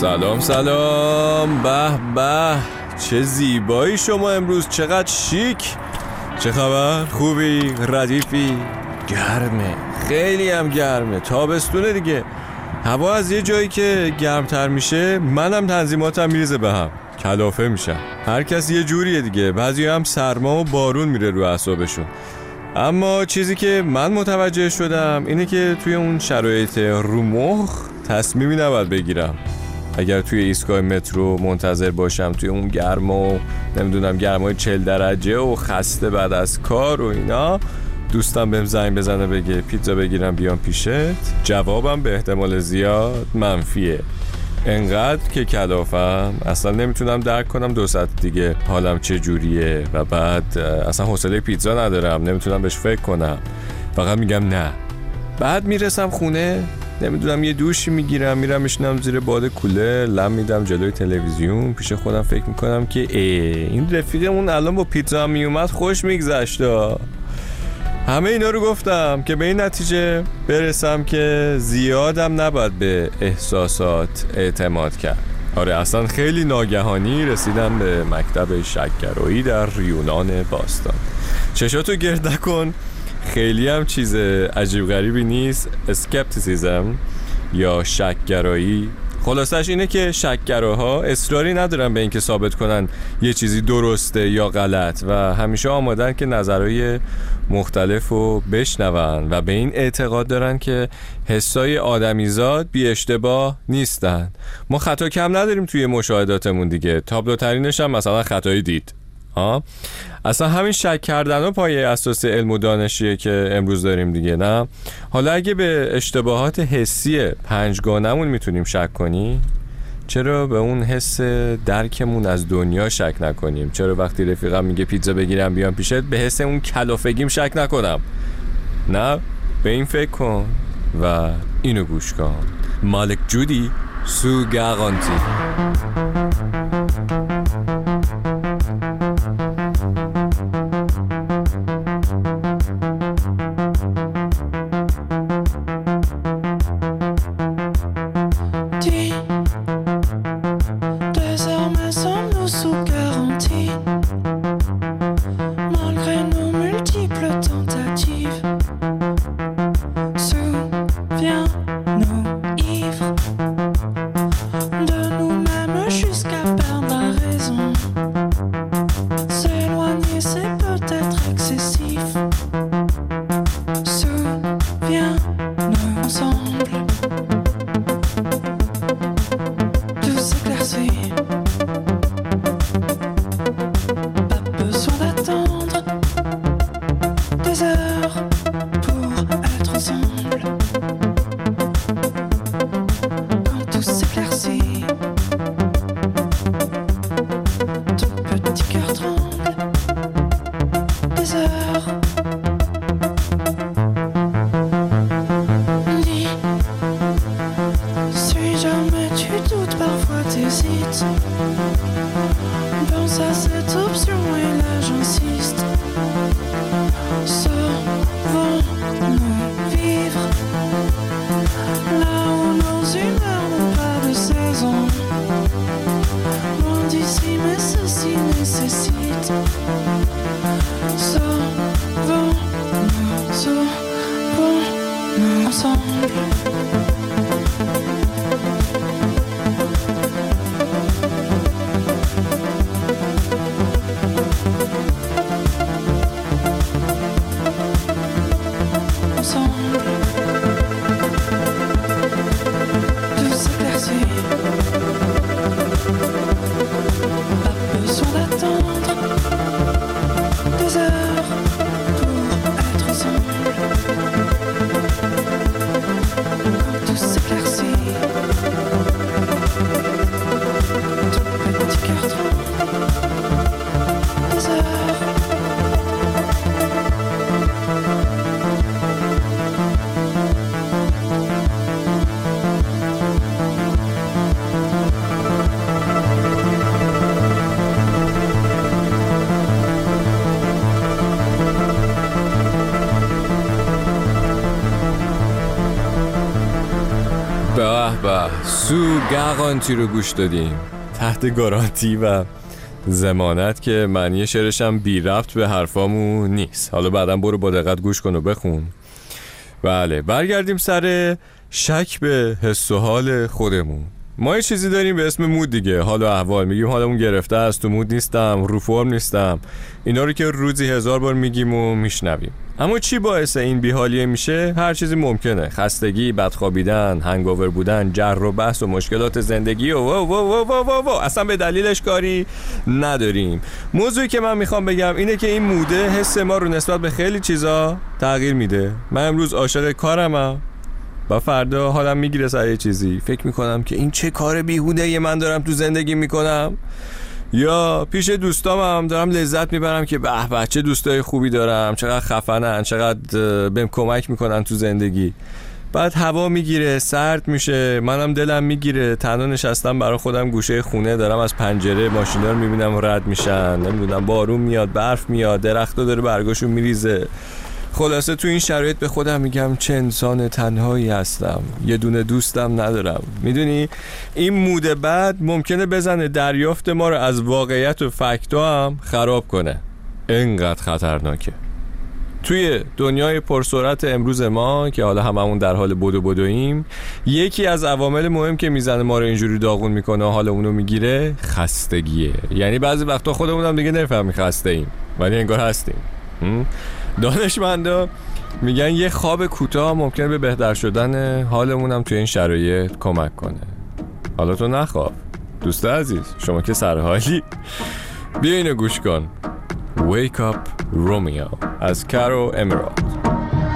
سلام. به به، چه زیبایی شما امروز، چقدر شیک. چه خبر؟ خوبی؟ ردیفی؟ گرمه، خیلی هم گرمه، تابستونه دیگه. هوا از یه جایی که گرمتر میشه منم تنظیماتم میریزه به هم، کلافه میشم. هر کس یه جوریه دیگه، بعضی هم سرما و بارون میره رو اعصابشون. اما چیزی که من متوجه شدم اینه که توی اون شرایط رومخ تصمیمی نباید بگیرم. اگر توی ایستگاه مترو منتظر باشم توی اون گرما و نمیدونم گرمای 40 درجه و خسته بعد از کار و اینا، دوستم بهم زنگ بزنه بگه پیتزا بگیرم بیام پیشت، جوابم به احتمال زیاد منفیه. انقدر که کلافم، اصلا نمیتونم درک کنم 2 ساعت دیگه حالم چه جوریه و بعد اصلا حوصله پیتزا ندارم، نمیتونم بهش فکر کنم، فقط میگم نه. بعد میرسم خونه، نمیدونم یه دوشی میگیرم، میرم میشینم زیر باد کوله، لم میدم جلوی تلویزیون. پیش خودم فکر میکنم که این رفیقمون الان با پیتزا هم میومد خوش میگذشت. همه اینا رو گفتم که به این نتیجه برسم که زیادم نباید به احساسات اعتماد کرد. آره، اصلا خیلی ناگهانی رسیدم به مکتب شک‌گرایی در یونان باستان. چشاتو گرد نکن، خیلی هم چیز عجیب غریبی نیست. اسکپتیسیزم یا شک‌گرایی خلاصش اینه که شک‌گراها اصراری ندارن به اینکه ثابت کنن یه چیزی درسته یا غلط و همیشه آمادن که نظرهای مختلف رو بشنون و به این اعتقاد دارن که حسای آدمیزاد بی اشتباه نیستن. ما خطا کم نداریم توی مشاهداتمون دیگه، تابلوترینش هم مثلا خطایی دید. اصلا همین شک کردن و پایه اساس علم و دانشیه که امروز داریم دیگه، نه؟ حالا اگه به اشتباهات حسی 5 گانمون میتونیم شک کنی، چرا به اون حس درکمون از دنیا شک نکنیم؟ چرا وقتی رفیقم میگه پیتزا بگیرم بیام پیشت به حس اون کلافگیم شک نکنم؟ نه، به این فکر کن و اینو گوش کن. مالک جودی سوگارانتی. Pas besoin d'attendre. و سو گارانتی رو گوش دادیم، تحت گارانتی و ضمانت که معنی شعرش هم بی ربط به حرفامون نیست. حالا بعدا برو با دقت گوش کن و بخون. بله، برگردیم سر شک به حس و حال خودمون. ما یه چیزی داریم به اسم مود دیگه، حال و احوال. میگیم حالمون گرفته است، تو مود نیستم، رو فرم نیستم، اینا رو که روزی هزار بار میگیم و میشنویم. اما چی باعث این بی‌حالیه میشه؟ هر چیزی ممکنه. خستگی، بدخوابیدن، هنگاور بودن، جر و بحث و مشکلات زندگی و اصلا به دلیلش کاری نداریم. موضوعی که من میخوام بگم اینه که این موده حس ما رو نسبت به خیلی چیزا تغییر میده. من امروز عاشق کارمم و فردا حالم میگیره سر یه چیزی، فکر میکنم که این چه کار بیهوده یه من دارم تو زندگی میکنم، یا پیش دوستامم دارم لذت میبرم که به به چه دوستای خوبی دارم، چقدر خفنن، چقدر بهم کمک میکنن تو زندگی. بعد هوا میگیره، سرد میشه، منم دلم میگیره، تنها نشستم برای خودم گوشه خونه، دارم از پنجره ماشینا رو میبینم رد میشن، نمیدونم بارون میاد، برف میاد، درخت‌ها داره برگاشون میریزه. خلاصه تو این شرایط به خودم میگم چه انسان تنهایی هستم، یه دونه دوستم ندارم. میدونی این موده بعد ممکنه بزنه دریافت ما رو از واقعیت و فکتا هم خراب کنه، انقدر خطرناکه. توی دنیای پرسرعت امروز ما که حالا هممون در حال بدو بدویم، یکی از عوامل مهم که میزنه ما رو اینجوری داغون میکنه و حالمون رو میگیره خستگیه. یعنی بعضی وقتا خودمونم دیگه نفهمی خسته ایم ولی انگار هستیم. دانشمندا میگن یه خواب کوتاه ممکنه به بهتر شدن حالمون هم توی این شرایط کمک کنه. حالا تو نخواب دوست عزیز، شما که سرحالی، بیا اینو گوش کن. Wake Up Romeo از Caro Emerald.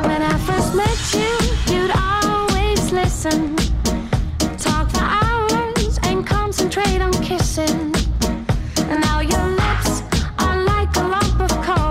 When I first met you, you'd always listen, talk for hours and concentrate on kissing. And now your lips are like a lump of coal.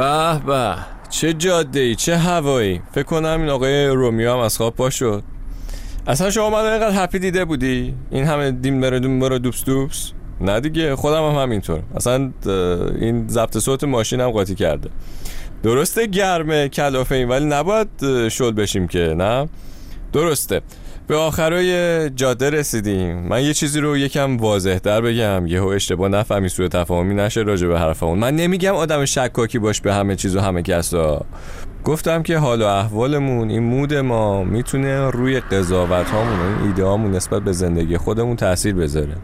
به به، چه جاده‌ای، چه هوایی. فکر کنم این آقای رومیو هم از خواب پا شد. اصلا شما منو اینقدر هپی دیده بودی؟ این همه دیم بردون برا دوبس دوبس؟ نه دیگه، خودم هم همینطور. اصلا این ضبط صوت ماشینم قاطی کرده. درسته گرمه کلافه این، ولی نباید شل بشیم که، نه؟ درسته. به آخرای جاده رسیدیم. من یه چیزی رو یکم واضح‌تر بگم، یهو اشتباه نفهمی، سوء تفاهمی نشه راجع به حرفمون. من نمیگم آدم شکاکی باش به همه چیز و همه کسا. گفتم که حال و احوالمون، این مود ما میتونه روی قضاوت‌هامون و این ایده‌هامون نسبت به زندگی خودمون تأثیر بذاره.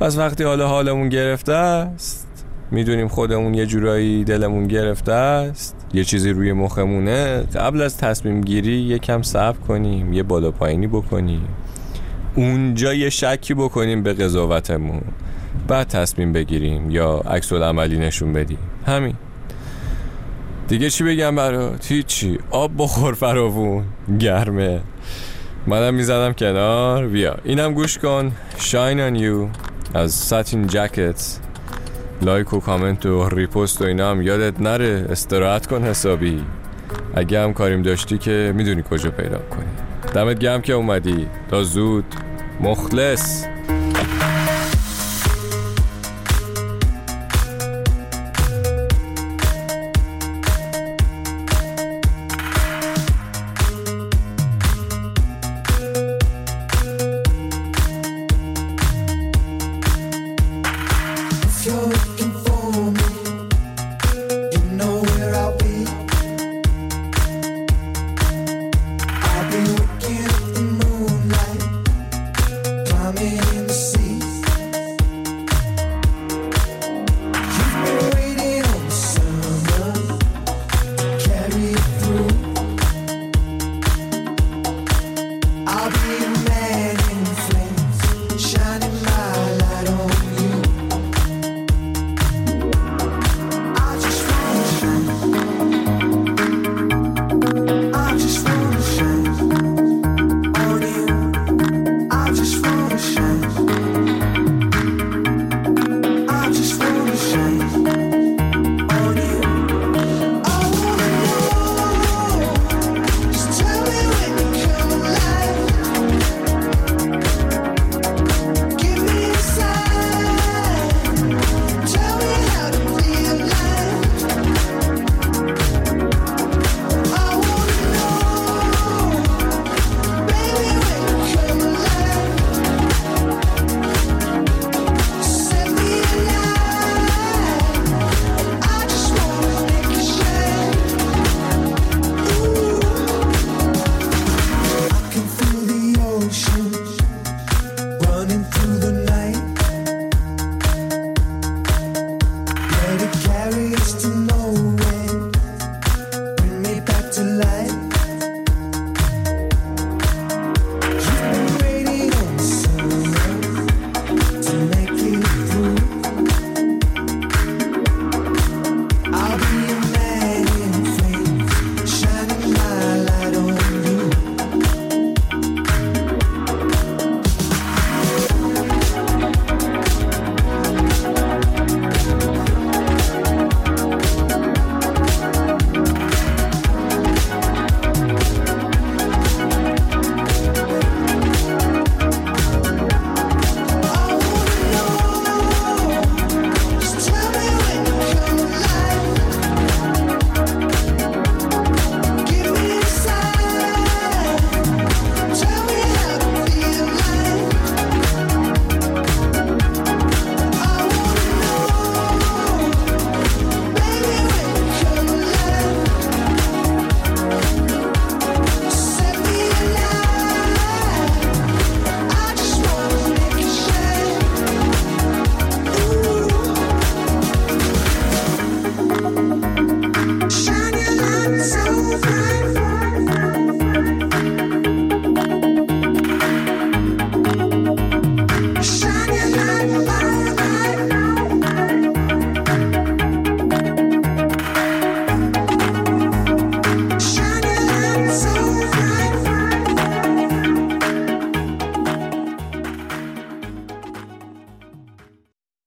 پس وقتی حالمون گرفته است، میدونیم خودمون یه جورایی دلمون گرفته است، یه چیزی روی مخمونه، قبل از تصمیم گیری یکم صبر کنیم، یه بالا پایینی بکنیم، اونجا یه شکی بکنیم به قضاوتمون، بعد تصمیم بگیریم یا عکس العملی نشون بدیم. همین دیگه. چی بگم برات؟ هیچی. آب بخور فراوون، گرمه. منم میزدم کنار. بیا اینم گوش کن، Shine On You از ساتین جکتس. لایک و کامنت و ریپوست و اینا هم یادت نره. استراحت کن حسابی. اگه هم کاریم داشتی که میدونی کجا پیدا کنی. دمت گرم که اومدی تا زود. مخلص.